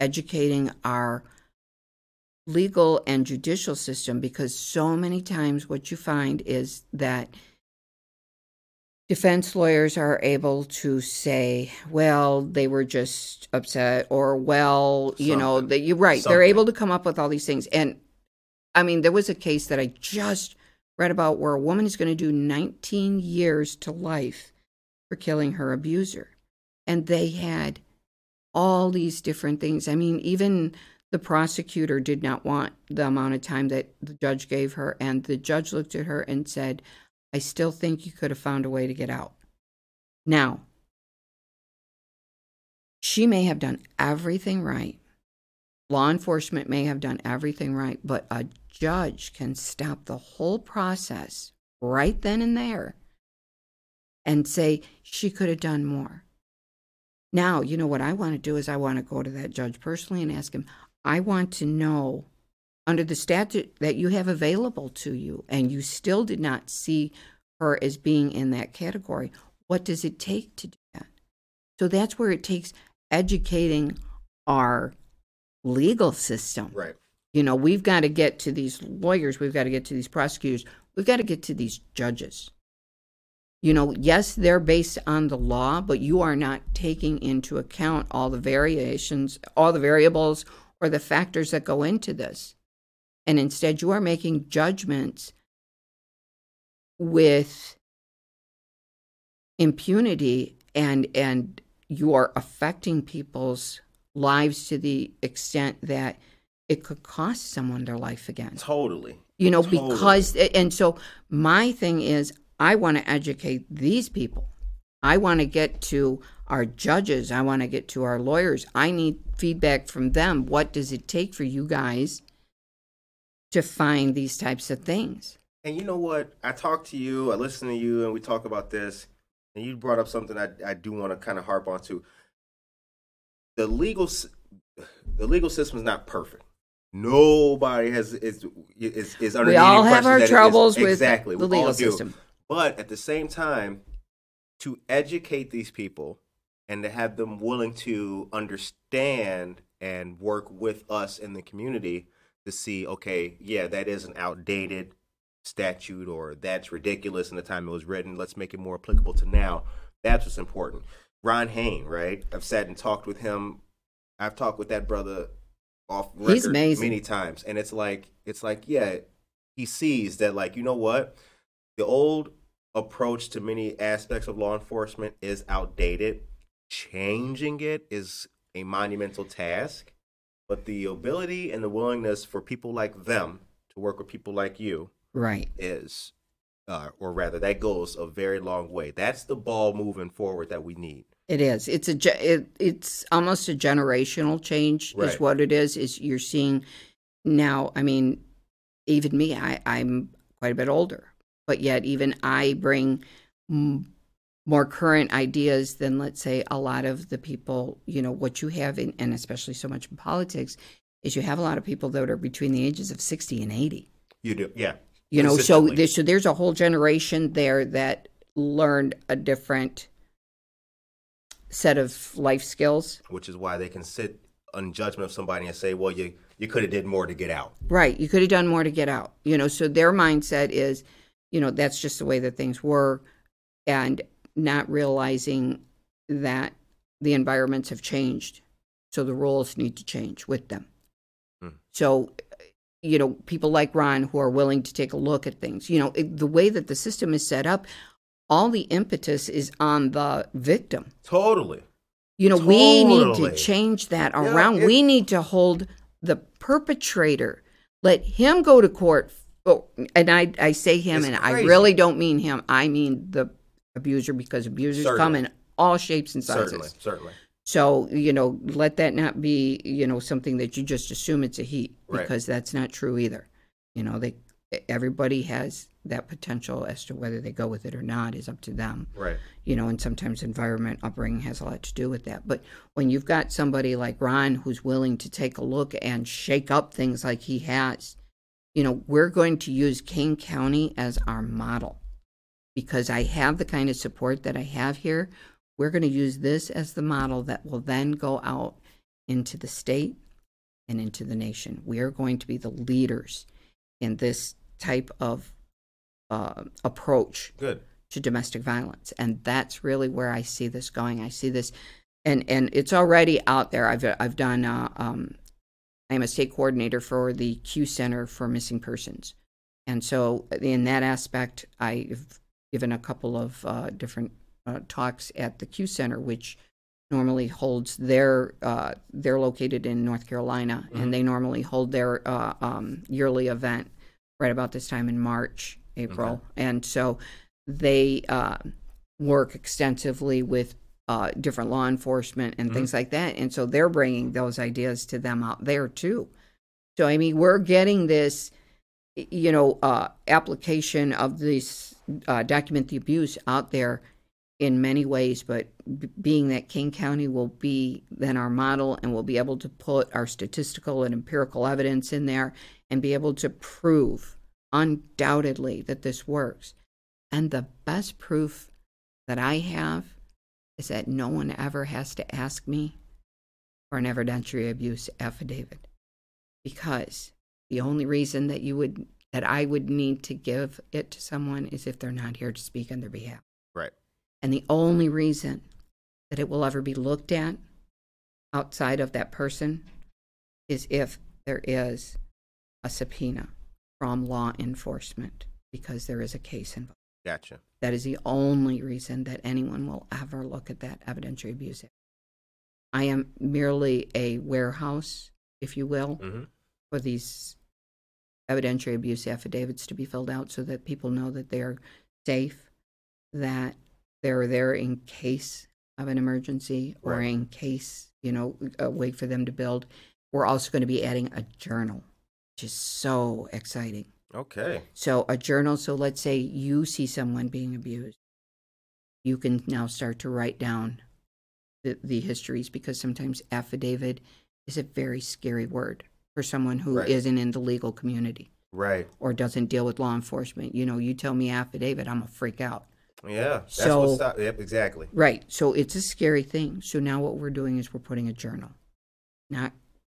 educating our legal and judicial system, because so many times what you find is that defense lawyers are able to say, well, they were just upset, or, well, you know, that you're right. Something. They're able to come up with all these things. And I mean, there was a case that I just read about where a woman is going to do 19 years to life for killing her abuser. And they had all these different things. I mean, even the prosecutor did not want the amount of time that the judge gave her. And the judge looked at her and said, I still think you could have found a way to get out. Now, she may have done everything right. Law enforcement may have done everything right, but a judge can stop the whole process right then and there and say she could have done more. Now, you know what I want to do is I want to go to that judge personally and ask him, I want to know, under the statute that you have available to you, and you still did not see her as being in that category, what does it take to do that? So that's where it takes educating our legal system. Right. You know, we've got to get to these lawyers, we've got to get to these prosecutors, we've got to get to these judges. You know, yes, they're based on the law, but you are not taking into account all the variations, all the variables, or the factors that go into this. And instead, you are making judgments with impunity, and you are affecting people's lives to the extent that it could cost someone their life again. Totally. You know, totally. Because, and so my thing is, I want to educate these people. I want to get to our judges. I want to get to our lawyers. I need feedback from them. What does it take for you guys to find these types of things? And you know what? I talk to you, I listen to you, and we talk about this. And you brought up something I do want to kind of harp on to. The legal system is not perfect. Nobody is under. We all have our troubles with the legal system. But at the same time, to educate these people and to have them willing to understand and work with us in the community to see, okay, yeah, that is an outdated statute, or that's ridiculous in the time it was written. Let's make it more applicable to now. That's what's important. Ron Hain, right? I've sat and talked with him. I've talked with that brother off record many times, and it's like yeah, he sees that, like, you know what, the old approach to many aspects of law enforcement is outdated. Changing it is a monumental task, but the ability and the willingness for people like them to work with people like you, right, is, or rather, that goes a very long way. That's the ball moving forward that we need. It is. It's almost a generational change, right, is what it is. Is you're seeing now. I mean, even me, I'm quite a bit older, but yet even I bring more current ideas than, let's say, a lot of the people. You know what you have, and especially so much in politics, is you have a lot of people that are between the ages of 60 and 80. You do, yeah. You know, so there's a whole generation there that learned a different set of life skills, which is why they can sit on judgment of somebody and say, well, you could have did more to get out, right? You could have done more to get out, you know. So their mindset is, you know, that's just the way that things were, and not realizing that the environments have changed, so the rules need to change with them. So, you know, people like Ron who are willing to take a look at things, you know, the way that the system is set up, all the impetus is on the victim. Totally. You know, we need to change that around. Yeah, we need to hold the perpetrator. Let him go to court. Oh, and I say him, and crazy. I really don't mean him. I mean the abuser, because abusers come in all shapes and sizes. Certainly. So, you know, let that not be, you know, something that you just assume it's a he, because that's not true either. You know, everybody has that potential. As to whether they go with it or not is up to them. Right. You know, and sometimes environment, upbringing has a lot to do with that. But when you've got somebody like Ron who's willing to take a look and shake up things like he has, you know, we're going to use Kane County as our model, because I have the kind of support that I have here. We're going to use this as the model that will then go out into the state and into the nation. We are going to be the leaders in this type of approach to domestic violence. And that's really where I see this going. I see this, and it's already out there. I've done, I'm a state coordinator for the Q Center for Missing Persons. And so in that aspect, I've given a couple of different talks at the Q Center, which normally holds their, they're located in North Carolina, and they normally hold their yearly event right about this time in March, April. And so they work extensively with different law enforcement and things like that. And so they're bringing those ideas to them out there too. So, I mean, we're getting this, you know, application of this Document the Abuse out there in many ways, but being that King County will be then our model, and we'll be able to put our statistical and empirical evidence in there and be able to prove undoubtedly that this works. And the best proof that I have is that no one ever has to ask me for an evidentiary abuse affidavit, because the only reason that I would need to give it to someone is if they're not here to speak on their behalf. Right. And the only reason that it will ever be looked at outside of that person is if there is a subpoena from law enforcement because there is a case involved. Gotcha. That is the only reason that anyone will ever look at that evidentiary abuse. I am merely a warehouse, if you will, for these evidentiary abuse affidavits to be filled out so that people know that they are safe, that they're there in case of an emergency or in case, you know, a way for them to build. We're also going to be adding a journal, which is so exciting. Okay. So a journal, so let's say you see someone being abused. You can now start to write down the histories, because sometimes affidavit is a very scary word for someone who isn't in the legal community. Right. Or doesn't deal with law enforcement. You know, you tell me affidavit, I'm a freak out. Yeah. That's yep, exactly. Right. So it's a scary thing. So now what we're doing is we're putting a journal.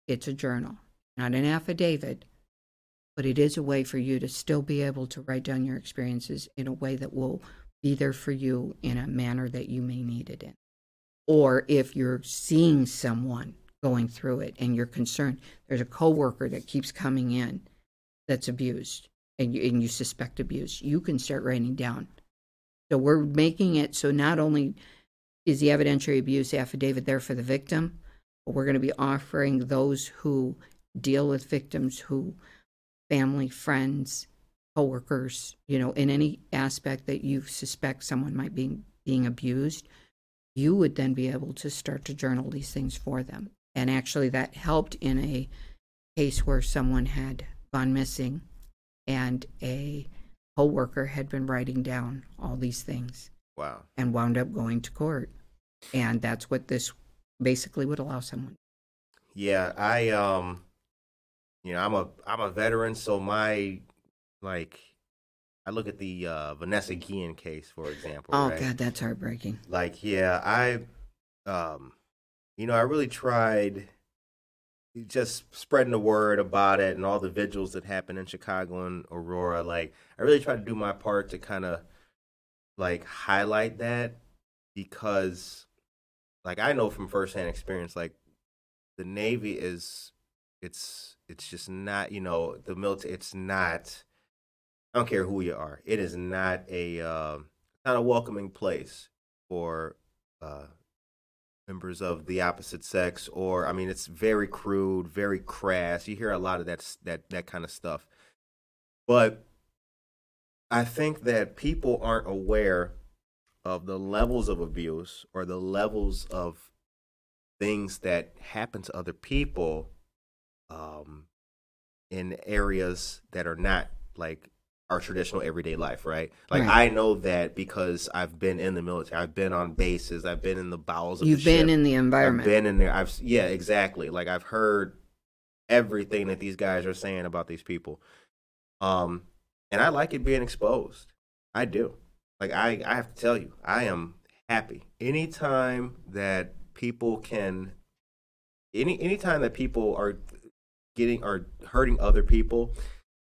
It's a journal, not an affidavit, but it is a way for you to still be able to write down your experiences in a way that will be there for you in a manner that you may need it in. Or if you're seeing someone going through it and you're concerned, there's a coworker that keeps coming in that's abused and you suspect abuse, you can start writing down. So we're making it so not only is the evidentiary abuse affidavit there for the victim, but we're going to be offering those who deal with victims, who family, friends, coworkers, you know, in any aspect that you suspect someone might be being abused, you would then be able to start to journal these things for them. And actually that helped in a case where someone had gone missing and a coworker had been writing down all these things. Wow. And wound up going to court. And that's what this basically would allow someone. Yeah, I you know, I'm a veteran, so my I look at the Vanessa Guillen case, for example. Oh, God, that's heartbreaking. Like, yeah, I really tried just spreading the word about it and all the vigils that happened in Chicago and Aurora. Like, I really tried to do my part to kind of, highlight that because, I know from firsthand experience, the Navy is, it's just not, you know, the military, it's not... I don't care who you are. It is not a welcoming place for members of the opposite sex. Or it's very crude, very crass. You hear a lot of that kind of stuff. But I think that people aren't aware of the levels of abuse or the levels of things that happen to other people in areas that are not our traditional everyday life, right? I know that because I've been in the military. I've been on bases. I've been in the bowels of the ship. You've been in the environment. I've been in there. Yeah, exactly. I've heard everything that these guys are saying about these people. And I like it being exposed. I do. I have to tell you, I am happy. Anytime that people can, anytime that people are hurting other people,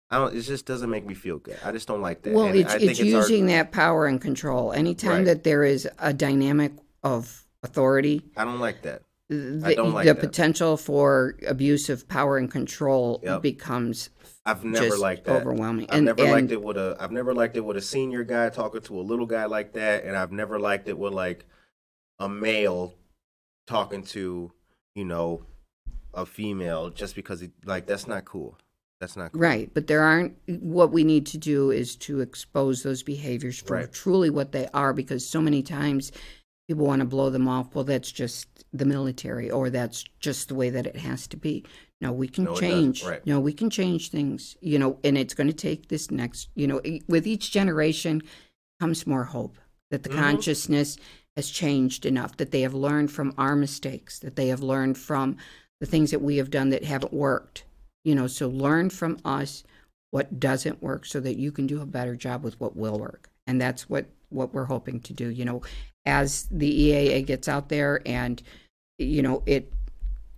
it just doesn't make me feel good. I just don't like that. Well, I think it's using that power and control. Anytime that there is a dynamic of authority. I don't like that. The potential for abuse of power and control becomes overwhelming. I've never liked it with a senior guy talking to a little guy like that, and I've never liked it with a male talking to, a female just because that's not cool. That's not good. Right, but what we need to do is to expose those behaviors for truly what they are, because so many times people want to blow them off. Well, that's just the military, or that's just the way that it has to be. No, we can change. No, we can change things, and it's going to take this next, with each generation comes more hope that the consciousness has changed enough, that they have learned from our mistakes, that they have learned from the things that we have done that haven't worked. So learn from us what doesn't work so that you can do a better job with what will work. And that's what we're hoping to do, as the EAA gets out there and, it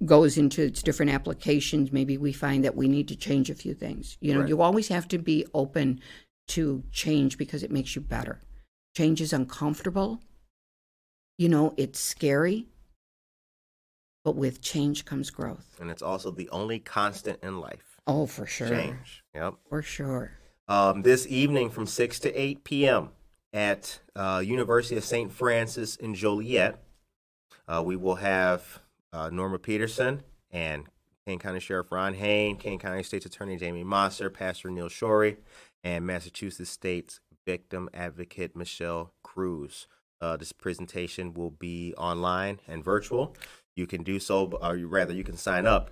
goes into its different applications, maybe we find that we need to change a few things. You always have to be open to change because it makes you better. Change is uncomfortable. It's scary. But with change comes growth. And it's also the only constant in life. Oh, for sure. Change. Yep. For sure. This evening from 6 to 8 p.m. at University of St. Francis in Joliet, we will have Norma Peterson and Kane County Sheriff Ron Hain, Kane County State's Attorney Jamie Mosser, Pastor Neil Shorey, and Massachusetts State's Victim Advocate Michelle Cruz. This presentation will be online and virtual. You can do so, or rather, you can sign up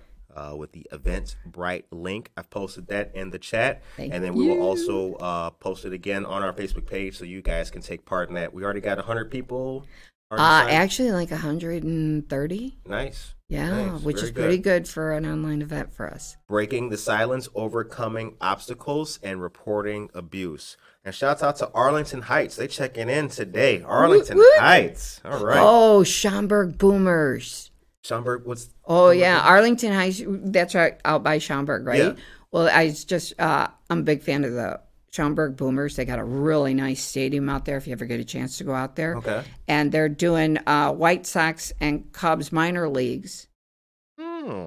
with the Eventbrite link. I've posted that in the chat. Thank you. We will also post it again on our Facebook page so you guys can take part in that. We already got 100 people. Actually, like 130. Nice. Yeah, nice. Which is pretty good for an online event for us. Breaking the Silence, Overcoming Obstacles, and Reporting Abuse. And shout out to Arlington Heights. They checking in today. Arlington Heights. All right. Oh, Schaumburg Boomers. Schaumburg, what's? Oh, yeah, Arlington Heights. That's right, out by Schaumburg, right? Yeah. Well, I just, I'm a big fan of the Schaumburg Boomers. They got a really nice stadium out there if you ever get a chance to go out there. Okay. And they're doing White Sox and Cubs minor leagues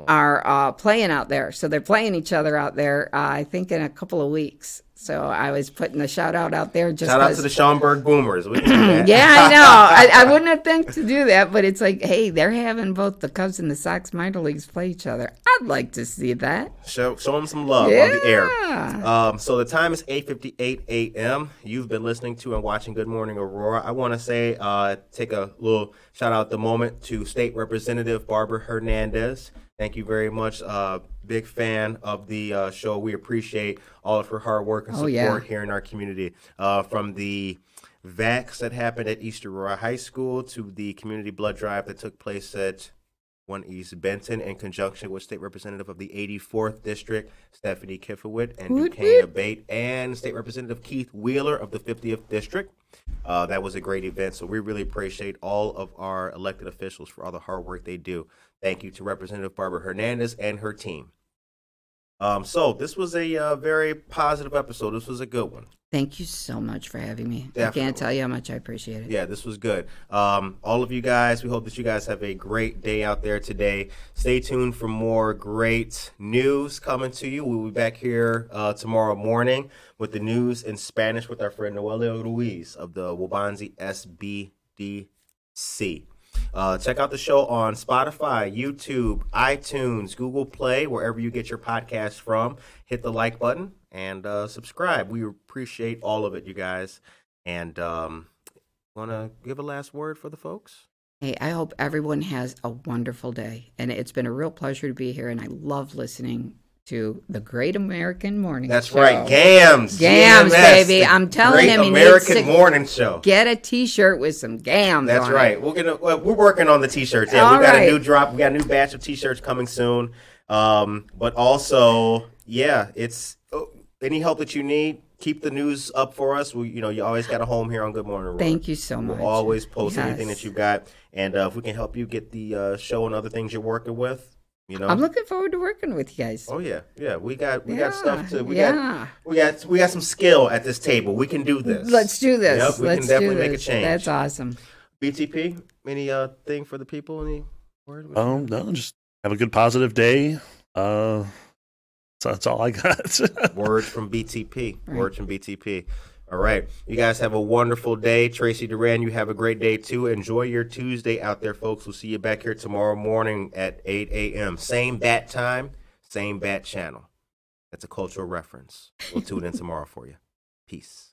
are playing out there. So they're playing each other out there, I think, in a couple of weeks. So I was putting the shout out out there. Just shout out to the Schaumburg Boomers. We can do that. Yeah, I know. I wouldn't have think to do that, but it's like, hey, they're having both the Cubs and the Sox minor leagues play each other. I'd like to see that. Show them some love on the air. So the time is 8:58 a.m. You've been listening to and watching Good Morning Aurora. I want to say, take a little shout out the moment to State Representative Barbara Hernandez. Thank you very much. Big fan of the show. We appreciate all of her hard work and support here in our community. From the vax that happened at East Aurora High School to the community blood drive that took place at 1 East Benton in conjunction with State Representative of the 84th District, Stephanie Kifowit, and Duquesne Abate, and State Representative Keith Wheeler of the 50th District. That was a great event, so we really appreciate all of our elected officials for all the hard work they do. Thank you to Representative Barbara Hernandez and her team. So this was a very positive episode. This was a good one. Thank you so much for having me. Definitely. I can't tell you how much I appreciate it. Yeah, this was good. All of you guys, we hope that you guys have a great day out there today. Stay tuned for more great news coming to you. We'll be back here tomorrow morning with the news in Spanish with our friend Noelia Ruiz of the Wabanzi SBDC. Check out the show on Spotify, YouTube, iTunes, Google Play, wherever you get your podcasts from. Hit the like button and subscribe. We appreciate all of it, you guys. And want to give a last word for the folks? Hey, I hope everyone has a wonderful day. And it's been a real pleasure to be here, and I love listening to the Great American Morning Show. That's right, Gams. Gams, GMS, baby. I'm telling him, Great American Morning Show. Get a T-shirt with some Gams. That's right. It. We're working on the T-shirts. Yeah, we got a new drop. We got a new batch of T-shirts coming soon. But also, it's any help that you need. Keep the news up for us. You always got a home here on Good Morning Aurora. Thank you so much. We'll always post anything that you've got, and if we can help you get the show and other things you're working with. I'm looking forward to working with you guys. Oh yeah. We got stuff to. We got some skill at this table. We can do this. Let's do this. Yep, we can definitely make a change. That's awesome. BTP, any thing for the people? Any word? No, just have a good, positive day. That's all I got. Word from BTP. Right. Word from BTP. All right. You guys have a wonderful day. Tracy Duran, you have a great day, too. Enjoy your Tuesday out there, folks. We'll see you back here tomorrow morning at 8 a.m. Same bat time, same bat channel. That's a cultural reference. We'll tune in tomorrow for you. Peace.